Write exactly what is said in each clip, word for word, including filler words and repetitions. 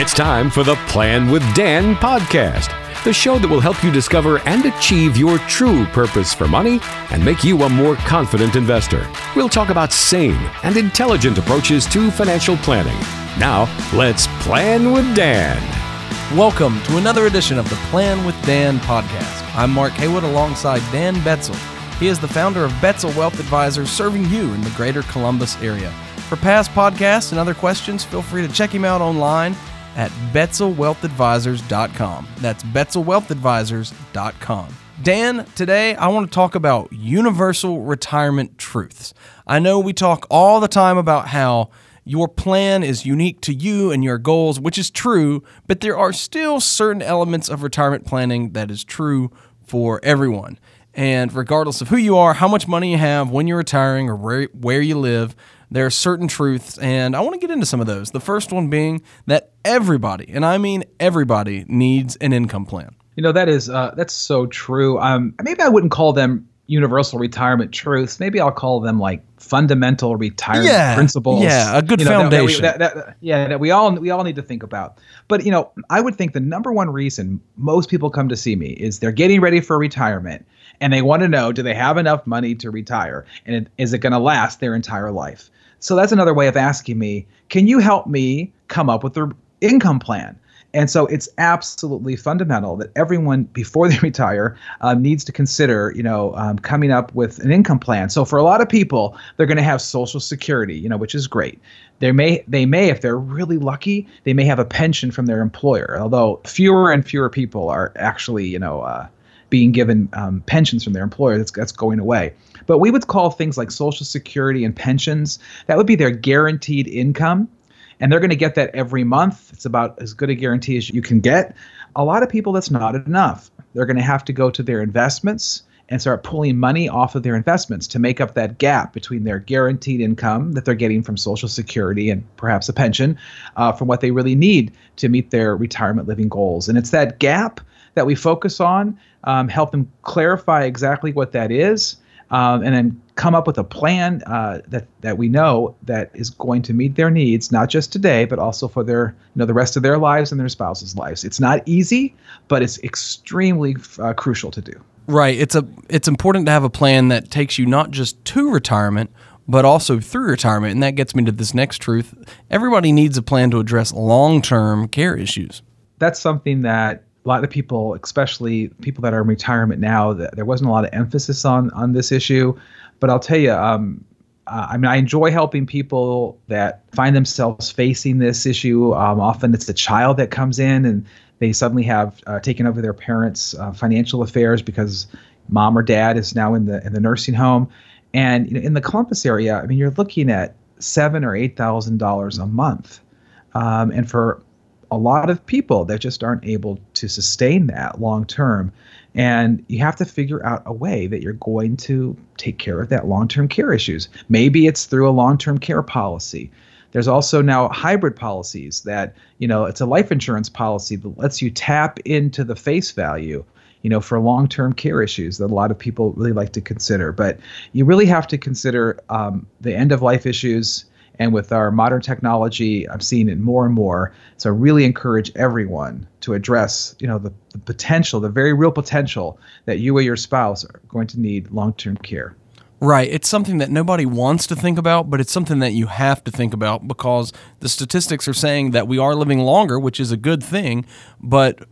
It's time for the Plan with Dan podcast, the show that will help you discover and achieve your true purpose for money and make you a more confident investor. We'll talk about sane and intelligent approaches to financial planning. Now, let's plan with Dan. Welcome to another edition of the Plan with Dan podcast. I'm Mark Haywood alongside Dan Betzel. He is the founder of Betzel Wealth Advisors, serving you in the greater Columbus area. For past podcasts and other questions, feel free to check him out online at betzel wealth advisors dot com. That's betzel wealth advisors dot com. Dan, today I want to talk about universal retirement truths. I know we talk all the time about how your plan is unique to you and your goals, which is true, but there are still certain elements of retirement planning that is true for everyone. And regardless of who you are, how much money you have, when you're retiring, or where, where you live, there are certain truths, and I want to get into some of those. The first one being that everybody, and I mean everybody, needs an income plan. You know, that is uh, that's so true. Um, maybe I wouldn't call them universal retirement truths. Maybe I'll call them like fundamental retirement yeah, principles. Yeah, a good you know, foundation. That, that we, that, that, yeah, that we all we all need to think about. But you know, I would think the number one reason most people come to see me is they're getting ready for retirement, and they want to know, do they have enough money to retire, and it, is it going to last their entire life? So that's another way of asking me, can you help me come up with the income plan? And so it's absolutely fundamental that everyone, before they retire, um, needs to consider, you know, um, coming up with an income plan. So for a lot of people, they're going to have Social Security, you know, which is great. They may, they may, if they're really lucky, they may have a pension from their employer, although fewer and fewer people are actually, you know, uh, being given um, pensions from their employer. That's, that's going away. But we would call things like Social Security and pensions, that would be their guaranteed income. And they're going to get that every month. It's about as good a guarantee as you can get. A lot of people, that's not enough. They're going to have to go to their investments and start pulling money off of their investments to make up that gap between their guaranteed income that they're getting from Social Security and perhaps a pension uh, from what they really need to meet their retirement living goals. And it's that gap that we focus on, um, help them clarify exactly what that is, um, and then come up with a plan uh, that that we know that is going to meet their needs, not just today, but also for their you know the rest of their lives and their spouse's lives. It's not easy, but it's extremely uh, crucial to do. Right. It's a it's important to have a plan that takes you not just to retirement, but also through retirement. And that gets me to this next truth: everybody needs a plan to address long-term care issues. That's something that a lot of people, especially people that are in retirement now, that there wasn't a lot of emphasis on on this issue. But I'll tell you, um, uh, I mean, I enjoy helping people that find themselves facing this issue. Um, often it's the child that comes in and they suddenly have uh, taken over their parents' uh, financial affairs because mom or dad is now in the in the nursing home. And you know, in the Columbus area, I mean, you're looking at seven or eight thousand dollars a month, um, and for a lot of people that just aren't able to sustain that long term. And you have to figure out a way that you're going to take care of that long-term care issues. Maybe it's through a long-term care policy. There's also now hybrid policies that, you know, it's a life insurance policy that lets you tap into the face value, you know, for long-term care issues that a lot of people really like to consider. But you really have to consider um, the end-of-life issues. And with our modern technology, I'm seeing it more and more. So I really encourage everyone to address, you know, the, the potential, the very real potential that you or your spouse are going to need long-term care. Right. It's something that nobody wants to think about, but it's something that you have to think about because the statistics are saying that we are living longer, which is a good thing. But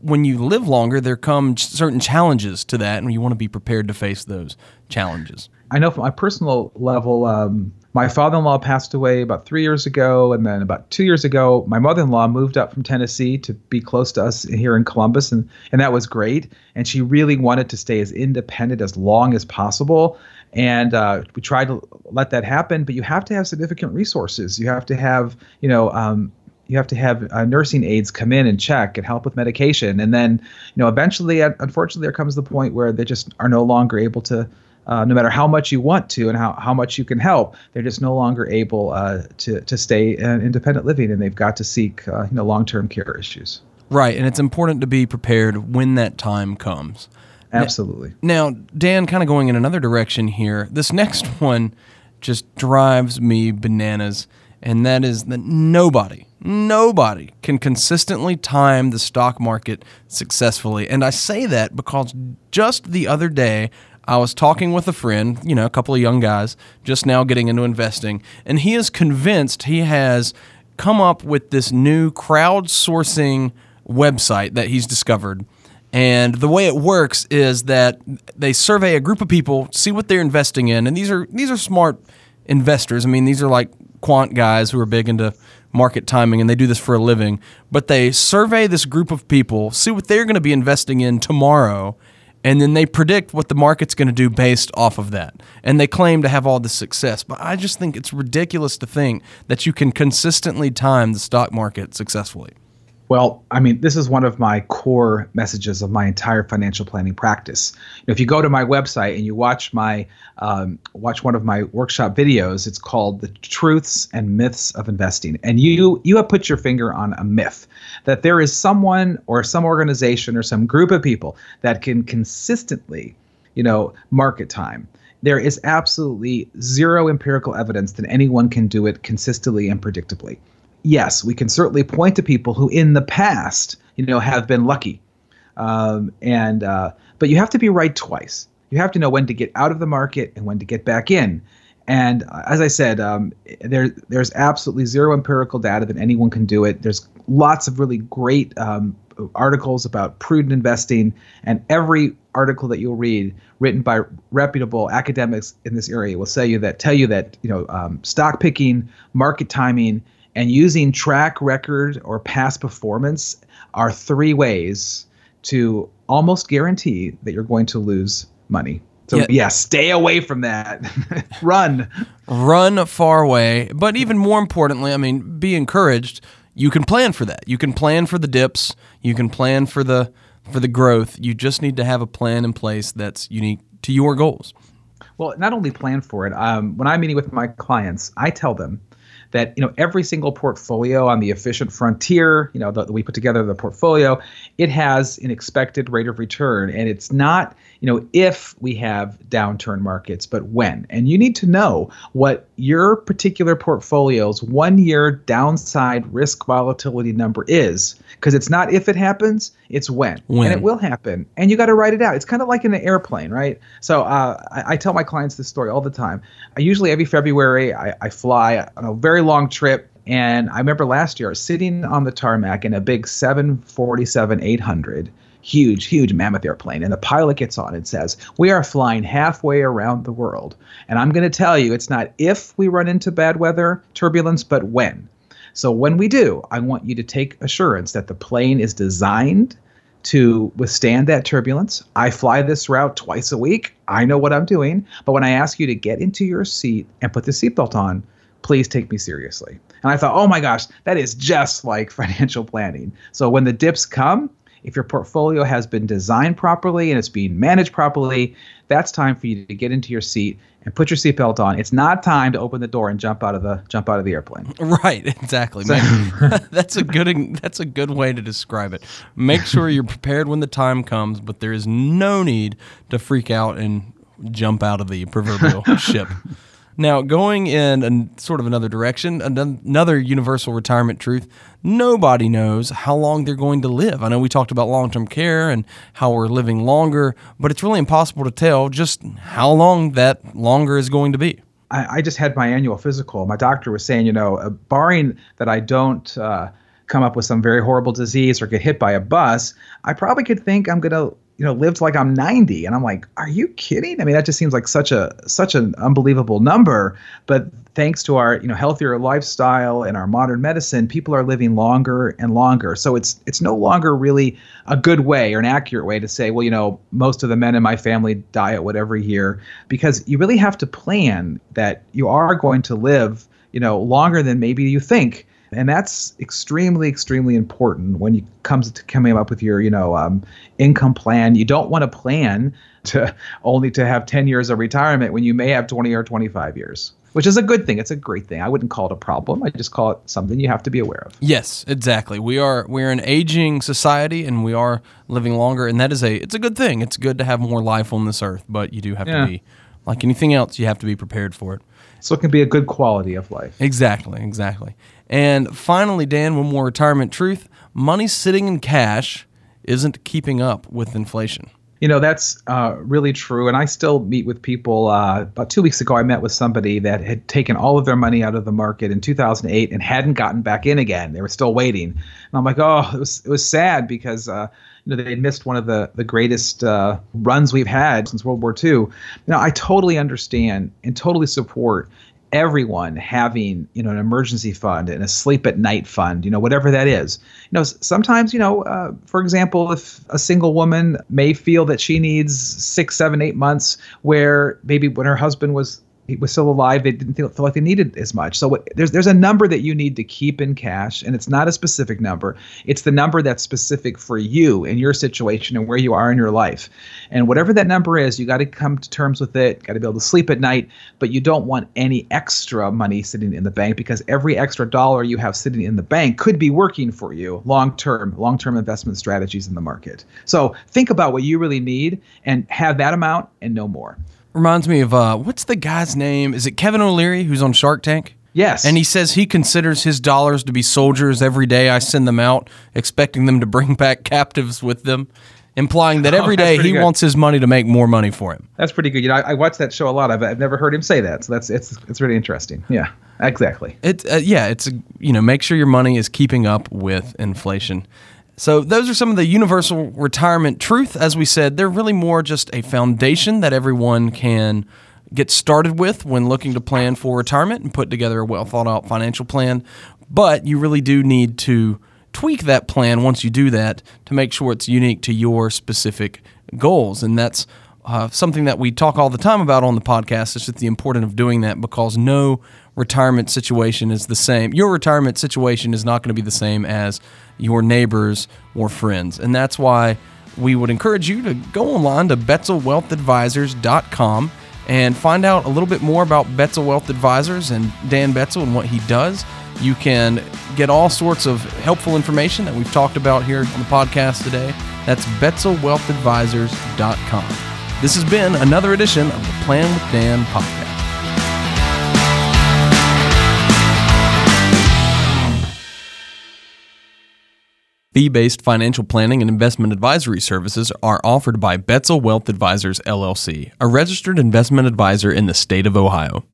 when you live longer, there come certain challenges to that, and you want to be prepared to face those challenges. I know from my personal level, um, my father-in-law passed away about three years ago, and then about two years ago, my mother-in-law moved up from Tennessee to be close to us here in Columbus, and, and that was great. And she really wanted to stay as independent as long as possible, and uh, we tried to let that happen. But you have to have significant resources. You have to have, you know, um, you have to have uh, nursing aides come in and check and help with medication, and then, you know, eventually, unfortunately, there comes the point where they just are no longer able to. Uh, no matter how much you want to and how, how much you can help, they're just no longer able uh, to, to stay in independent living, and they've got to seek uh, you know, long-term care issues. Right, and it's important to be prepared when that time comes. Absolutely. Now, now Dan, kind of going in another direction here, this next one just drives me bananas, and that is that nobody, Nobody can consistently time the stock market successfully. And I say that because just the other day, I was talking with a friend, you know, a couple of young guys, just now getting into investing, and he is convinced he has come up with this new crowdsourcing website that he's discovered. And the way it works is that they survey a group of people, see what they're investing in, and these are these are smart investors. I mean, these are like quant guys who are big into market timing, and they do this for a living. But they survey this group of people, see what they're going to be investing in tomorrow, and then they predict what the market's going to do based off of that. And they claim to have all this success. But I just think it's ridiculous to think that you can consistently time the stock market successfully. Well, I mean, this is one of my core messages of my entire financial planning practice. If you go to my website and you watch my um, watch one of my workshop videos, it's called "The Truths and Myths of Investing." And you you have put your finger on a myth, that there is someone or some organization or some group of people that can consistently, you know, market time. There is absolutely zero empirical evidence that anyone can do it consistently and predictably. Yes, we can certainly point to people who in the past, you know, have been lucky. Um, and uh, but you have to be right twice. You have to know when to get out of the market and when to get back in. And uh, as I said, um, there there's absolutely zero empirical data that anyone can do it. There's lots of really great um, articles about prudent investing, and every article that you'll read written by reputable academics in this area will say you that tell you that, you know, um, stock picking, market timing, and using track record or past performance are three ways to almost guarantee that you're going to lose money. So yeah, yeah stay away from that. Run. Run far away. But even more importantly, I mean, be encouraged. You can plan for that. You can plan for the dips. You can plan for the for the growth. You just need to have a plan in place that's unique to your goals. Well, not only plan for it. Um, when I'm meeting with my clients, I tell them that, you know, every single portfolio on the Efficient Frontier, you know, that we put together the portfolio, it has an expected rate of return. And it's not, you know, if we have downturn markets, but when. And you need to know what your particular portfolio's one-year downside risk volatility number is, because it's not if it happens, it's when. when. And it will happen. And you got to write it out. It's kind of like in an airplane, right? So uh, I, I tell my clients this story all the time. I usually every February I, I fly on a very long trip. And I remember last year I was sitting on the tarmac in a big seven forty-seven eight hundred, huge, huge mammoth airplane. And the pilot gets on and says, "We are flying halfway around the world. And I'm going to tell you, it's not if we run into bad weather, turbulence, but when. So when we do, I want you to take assurance that the plane is designed to withstand that turbulence. I fly this route twice a week. I know what I'm doing. But when I ask you to get into your seat and put the seatbelt on, please take me seriously." And I thought, oh my gosh, that is just like financial planning. So when the dips come, if your portfolio has been designed properly and it's being managed properly, that's time for you to get into your seat and put your seatbelt on. It's not time to open the door and jump out of the jump out of the airplane. Right, exactly. So, that's a good that's a good way to describe it. Make sure you're prepared when the time comes, but there is no need to freak out and jump out of the proverbial ship. Now, going in a, sort of another direction, another universal retirement truth, nobody knows how long they're going to live. I know we talked about long-term care and how we're living longer, but it's really impossible to tell just how long that longer is going to be. I, I just had my annual physical. My doctor was saying, you know, uh, barring that I don't uh, come up with some very horrible disease or get hit by a bus, I probably could think I'm going to you know, lived like I'm ninety. And I'm like, are you kidding? I mean, that just seems like such a, such an unbelievable number. But thanks to our, you know, healthier lifestyle and our modern medicine, people are living longer and longer. So it's, it's no longer really a good way or an accurate way to say, well, you know, most of the men in my family die at whatever year, because you really have to plan that you are going to live, you know, longer than maybe you think. And that's extremely, extremely important when it comes to coming up with your, you know, um, income plan. You don't want to plan to only to have ten years of retirement when you may have twenty or twenty-five years, which is a good thing. It's a great thing. I wouldn't call it a problem. I just call it something you have to be aware of. Yes, exactly. We are we're an aging society, and we are living longer, and that is a it's a good thing. It's good to have more life on this earth, but you do have yeah. to be, like anything else, you have to be prepared for it. So it can be a good quality of life. Exactly, exactly. And finally, Dan, one more retirement truth. Money sitting in cash isn't keeping up with inflation. You know, that's uh, really true. And I still meet with people. Uh, about two weeks ago, I met with somebody that had taken all of their money out of the market in two thousand eight and hadn't gotten back in again. They were still waiting. And I'm like, oh, it was it was sad because, uh, you know, they had missed one of the, the greatest uh, runs we've had since World War Two. Now, I totally understand and totally support everyone having, you know, an emergency fund and a sleep at night fund, you know, whatever that is. You know, sometimes, you know, uh, for example, if a single woman may feel that she needs six, seven, eight months where maybe when her husband was he was still alive, they didn't feel, feel like they needed as much. So what, there's there's a number that you need to keep in cash, and it's not a specific number. It's the number that's specific for you and your situation and where you are in your life. And whatever that number is, you got to come to terms with it, got to be able to sleep at night, but you don't want any extra money sitting in the bank because every extra dollar you have sitting in the bank could be working for you long-term, long-term investment strategies in the market. So think about what you really need and have that amount and no more. Reminds me of, uh, what's the guy's name? Is it Kevin O'Leary, who's on Shark Tank? Yes. And he says he considers his dollars to be soldiers. Every day I send them out, expecting them to bring back captives with them, implying that every oh, day he good. wants his money to make more money for him. That's pretty good. You know, I, I watch that show a lot. I've, I've never heard him say that, so that's it's it's really interesting. Yeah, exactly. It uh, yeah, it's, you know, make sure your money is keeping up with inflation. So those are some of the universal retirement truth. As we said, they're really more just a foundation that everyone can get started with when looking to plan for retirement and put together a well-thought-out financial plan. But you really do need to tweak that plan once you do that to make sure it's unique to your specific goals. And that's uh, something that we talk all the time about on the podcast. It's just the importance of doing that because no retirement situation is the same. Your retirement situation is not going to be the same as your neighbors or friends. And that's why we would encourage you to go online to betzel wealth advisors dot com and find out a little bit more about Betzel Wealth Advisors and Dan Betzel and what he does. You can get all sorts of helpful information that we've talked about here on the podcast today. That's betzel wealth advisors dot com. This has been another edition of the Plan with Dan podcast. Fee-based financial planning and investment advisory services are offered by Betzel Wealth Advisors, L L C, a registered investment advisor in the state of Ohio.